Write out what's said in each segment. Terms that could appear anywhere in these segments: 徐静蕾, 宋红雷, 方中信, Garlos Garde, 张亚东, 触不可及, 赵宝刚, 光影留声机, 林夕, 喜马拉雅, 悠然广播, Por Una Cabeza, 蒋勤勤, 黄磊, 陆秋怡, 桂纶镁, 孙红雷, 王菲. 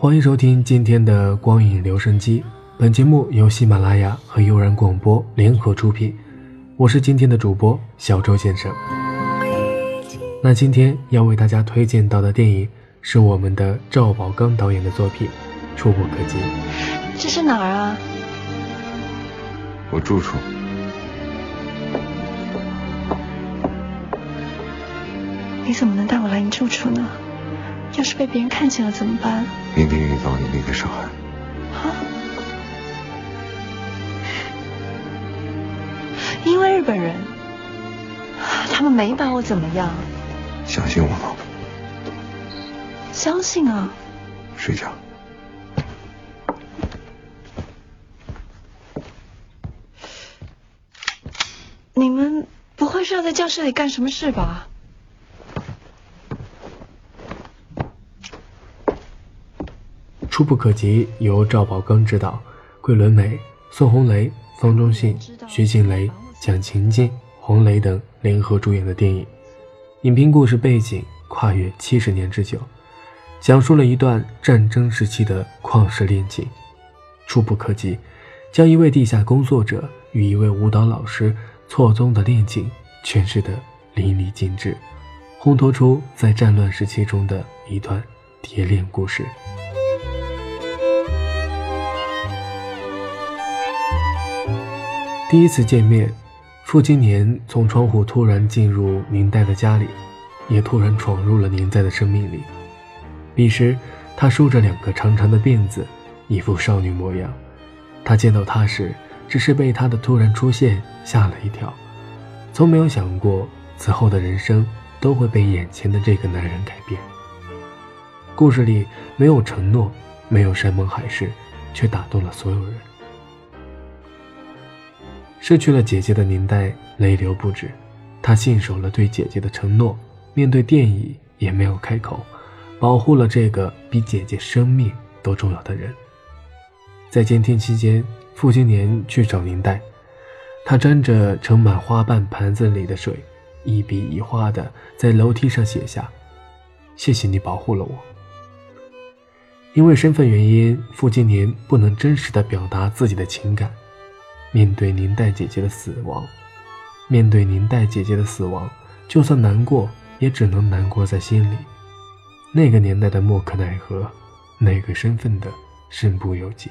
欢迎收听今天的光影留声机，本节目由喜马拉雅和悠然广播联合出品，我是今天的主播小周先生。那今天要为大家推荐到的电影是我们的赵宝刚导演的作品《触不可及》。这是哪儿啊？我住处。你怎么能带我来你住处呢？要是被别人看见了怎么办？一定遇到你那个傻孩。啊？因为日本人，他们没把我怎么样。相信我吗？相信啊。睡觉。你们不会是要在教室里干什么事吧？触不可及由赵宝刚执导，桂纶镁、宋红雷、方中信、徐静蕾、蒋勤勤、黄磊等联合主演的电影。影片故事背景跨越70年之久，讲述了一段战争时期的旷世恋情。触不可及将一位地下工作者与一位舞蹈老师错综的恋情诠释得淋漓尽致，烘托出在战乱时期中的一段蝶恋故事。第一次见面，傅金莲从窗户突然进入宁代的家里，也突然闯入了宁代的生命里。彼时她梳着2个长长的辫子，一副少女模样。她见到他时只是被她的突然出现吓了一跳，从没有想过此后的人生都会被眼前的这个男人改变。故事里没有承诺，没有山盟海誓，却打动了所有人。失去了姐姐的宁代泪流不止，她信守了对姐姐的承诺，面对电椅也没有开口，保护了这个比姐姐生命都重要的人。在监听期间，傅金莲去找宁代，她沾着盛满花瓣盘子里的水，一笔一画的在楼梯上写下：谢谢你保护了我。因为身份原因，傅金莲不能真实的表达自己的情感。面对宁代姐姐的死亡，就算难过也只能难过在心里。那个年代的莫可奈何，那个身份的身不由己。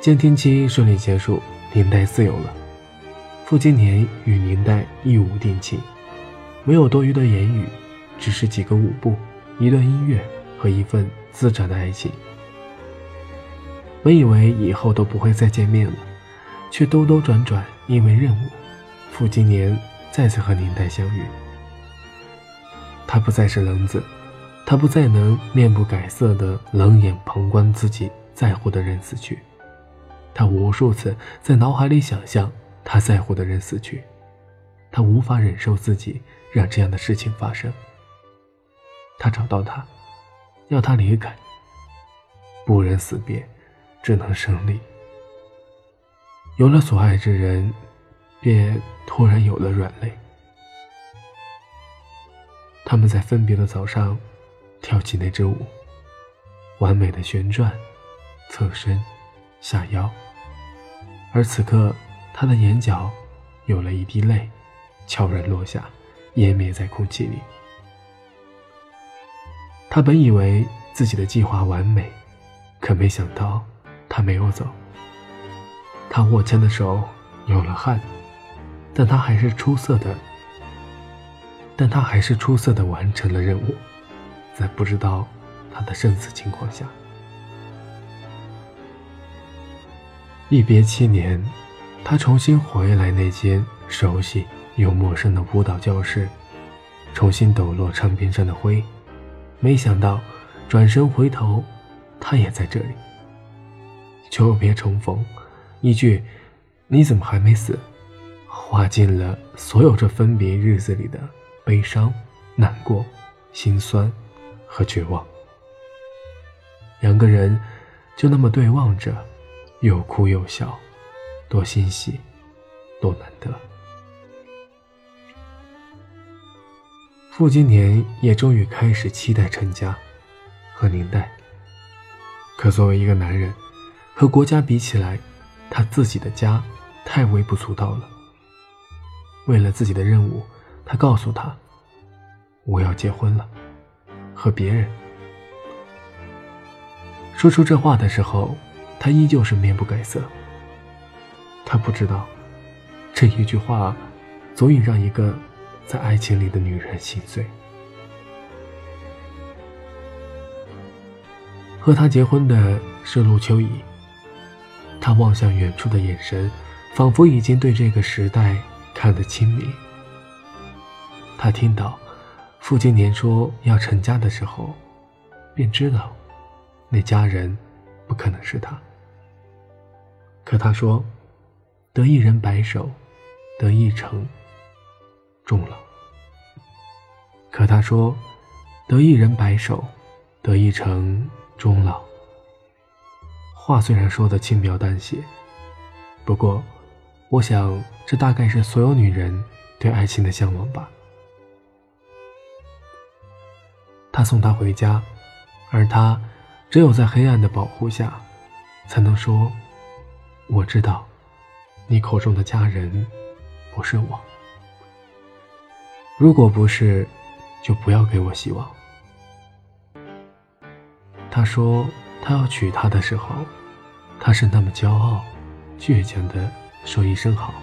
监听期顺利结束，宁代自由了。傅金莲与宁代一舞定情，没有多余的言语，只是几个舞步，一段音乐和一份自展的爱情。本以为以后都不会再见面了，却兜兜转转，因为任务，傅金莲再次和宁代相遇。他不再是冷子，他不再能面不改色的冷眼旁观自己在乎的人死去。他无数次在脑海里想象他在乎的人死去，他无法忍受自己让这样的事情发生。他找到他，要他离开，不忍死别，只能胜利。有了所爱之人，便突然有了软肋。他们在分别的早上跳起那支舞，完美的旋转，侧身下腰，而此刻他的眼角有了一滴泪，悄然落下，湮灭在空气里。他本以为自己的计划完美，可没想到他没有走。他握枪的手有了汗，但他还是出色的完成了任务。在不知道他的生死情况下，一别7年，他重新回来那间熟悉又陌生的舞蹈教室，重新抖落唱片上的灰。没想到转身回头，他也在这里。久别重逢，一句你怎么还没死，化尽了所有这分别日子里的悲伤、难过、心酸和绝望。2个人就那么对望着，又哭又笑，多欣喜，多难得。父今年也终于开始期待成家和宁代。可作为一个男人，和国家比起来，他自己的家太微不足道了。为了自己的任务，他告诉他：“我要结婚了，和别人。”说出这话的时候，他依旧是面不改色。他不知道，这一句话足以让一个在爱情里的女人心碎。和他结婚的是陆秋怡，他望向远处的眼神，仿佛已经对这个时代看得清明。他听到傅今年说要成家的时候，便知道那家人不可能是他。可他说：“得一人白首，得一城终老。”可他说：“得一人白首，得一城终老。”话虽然说得轻描淡写，不过我想这大概是所有女人对爱情的向往吧。他送她回家，而她只有在黑暗的保护下，才能说：“我知道，你口中的家人不是我。如果不是，就不要给我希望。”他说他要娶她的时候，他是那么骄傲、倔强的说一声好。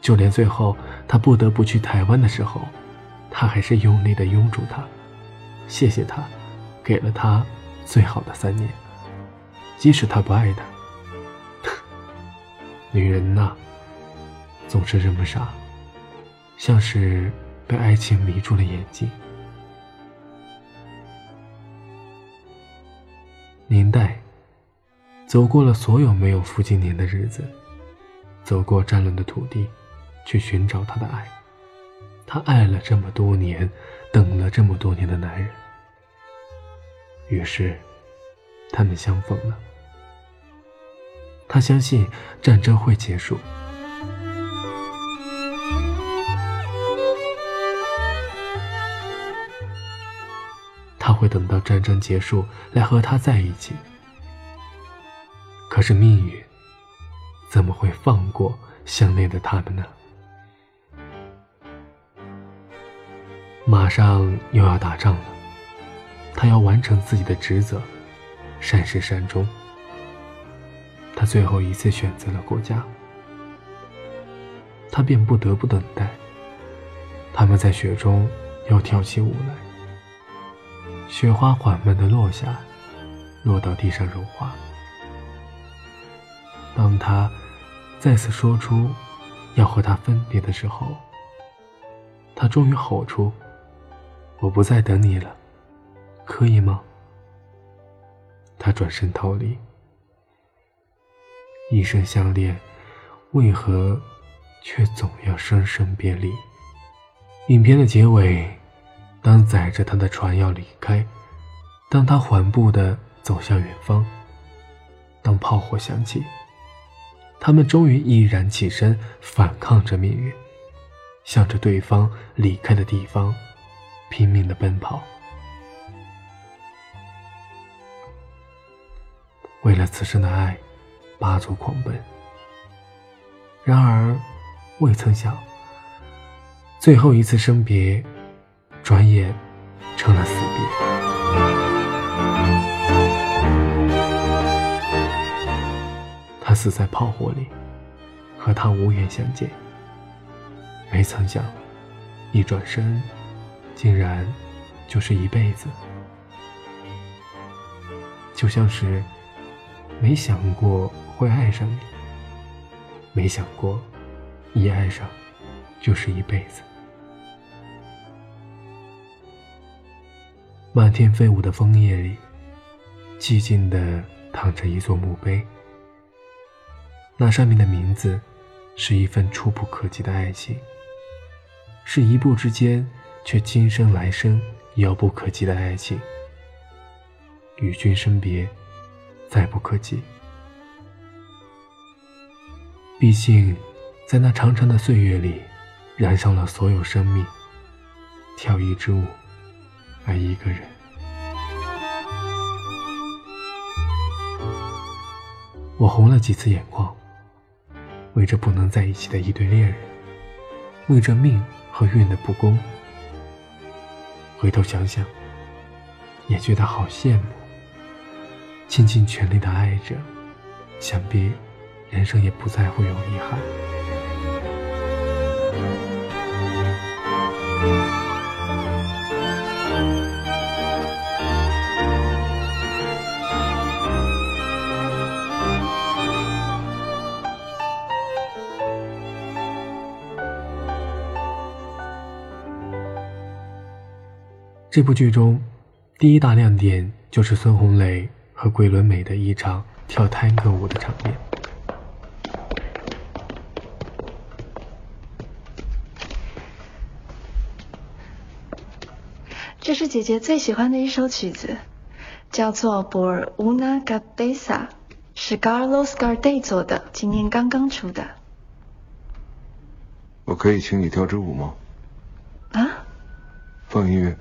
就连最后他不得不去台湾的时候，他还是用力的拥住她，谢谢他，给了他最好的3年，即使他不爱他。女人呐，总是这么傻，像是被爱情迷住了眼睛。宁代走过了所有没有傅今年的日子，走过战乱的土地，去寻找他的爱。他爱了这么多年，等了这么多年的男人，于是他们相逢了。他相信战争会结束。他会等到战争结束来和他在一起。可是命运怎么会放过相恋的他们呢？马上又要打仗了，他要完成自己的职责，善始善终。他最后一次选择了国家，他便不得不等待。他们在雪中又跳起舞来，雪花缓慢地落下，落到地上融化。当他再次说出要和他分别的时候，他终于吼出：“我不再等你了，可以吗？”他转身逃离。一生相恋，为何却总要生生别离？影片的结尾，当载着他的船要离开，当他缓步地走向远方，当炮火响起，他们终于毅然起身，反抗着命运，向着对方离开的地方拼命地奔跑。为了此生的爱，拔足狂奔。然而未曾想，最后一次生别，转眼成了死别。他死在炮火里，和他无缘相见。没曾想，一转身，竟然就是一辈子。就像是没想过会爱上你，没想过一爱上就是一辈子。漫天飞舞的枫叶里，寂静地躺着一座墓碑，那上面的名字是一份触不可及的爱情，是一步之间却今生来生遥不可及的爱情。与君生别，再不可及。毕竟在那长长的岁月里，燃烧了所有生命，跳一支舞，爱一个人。我红了几次眼眶，为这不能在一起的一对恋人，为这命和运的不公。回头想想，也觉得好羡慕。倾尽全力的爱着，想必人生也不再会有遗憾。这部剧中第一大亮点就是孙红雷和桂纶镁的一场跳探戈舞的场面。这是姐姐最喜欢的一首曲子，叫做 Por Una Cabeza， 是 Garlos Garde 做的，今年刚刚出的。我可以请你跳支舞吗？啊？放音乐。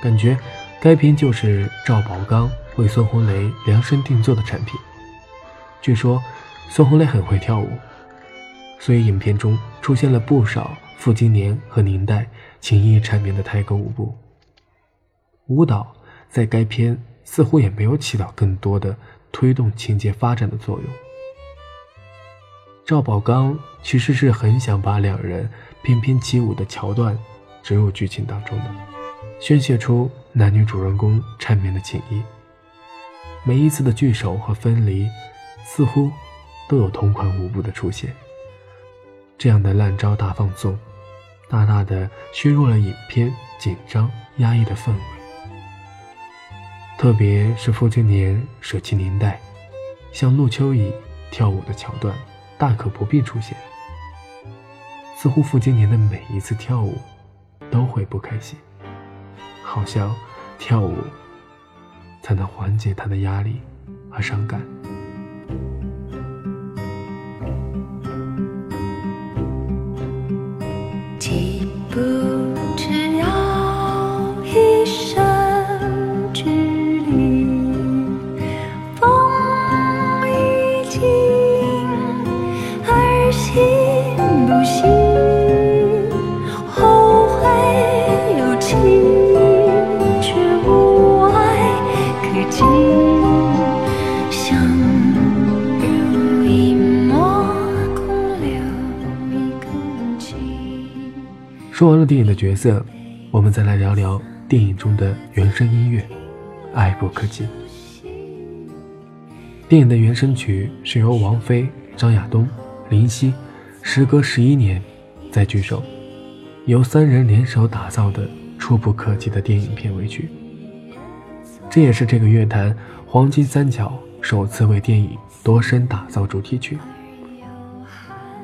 感觉该片就是赵宝刚为孙红雷量身定做的产品。据说孙红雷很会跳舞，所以影片中出现了不少傅金莲和宁代情意缠绵的探戈舞步。舞蹈在该片似乎也没有起到更多的推动情节发展的作用。赵宝刚其实是很想把两人翩翩起舞的桥段植入剧情当中的，宣泄出男女主人公缠绵的情谊。每一次的聚首和分离，似乎都有同款舞步的出现。这样的烂招大放纵，大大的削弱了影片紧张压抑的氛围。特别是傅金莲舍弃宁代，向陆秋怡跳舞的桥段，大可不必出现。似乎傅金莲的每一次跳舞，都会不开心。好像跳舞才能缓解他的压力和伤感。记不只要一生距离，风已经而心不息。说完了电影的角色，我们再来聊聊电影中的原声音乐《爱不可及》。电影的原声曲是由王菲、张亚东、林夕时隔11年再聚首，由3人联手打造的触不可及的电影片尾曲。这也是这个乐坛黄金三角首次为电影多声打造主题曲。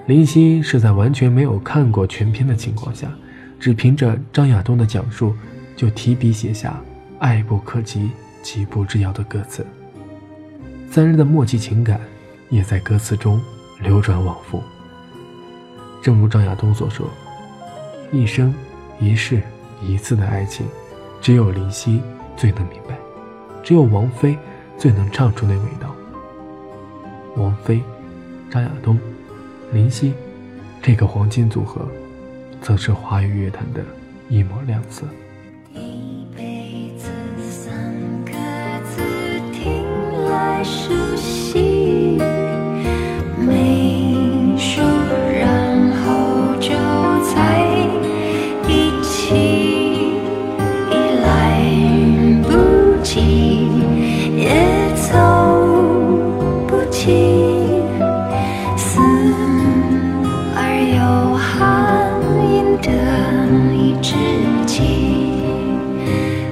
林夕是在完全没有看过全片的情况下，只凭着张亚东的讲述就提笔写下爱不可及极不之遥的歌词。3人的默契情感也在歌词中流转往复。正如张亚东所说，一生一世一次的爱情，只有林夕最能明白，只有王菲最能唱出那味道。王菲、张亚东、林夕这个黄金组合，曾是华语乐坛的一抹亮色。一辈子三个字，听来熟悉，没说然后就在一起，已来不及也走不及，思而又含引得一知己，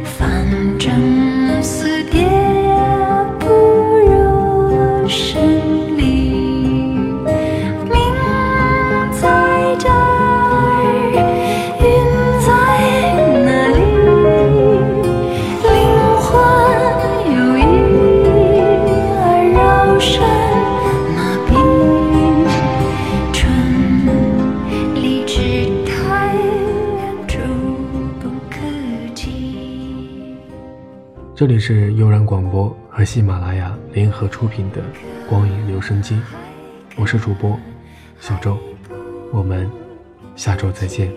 反正死别不如是离，命在这儿，云在哪里，灵魂有意而绕身麻痹，春理之太触不可及。这里是悠然广播和喜马拉雅联合出品的光影留声机，我是主播小周，我们下周再见。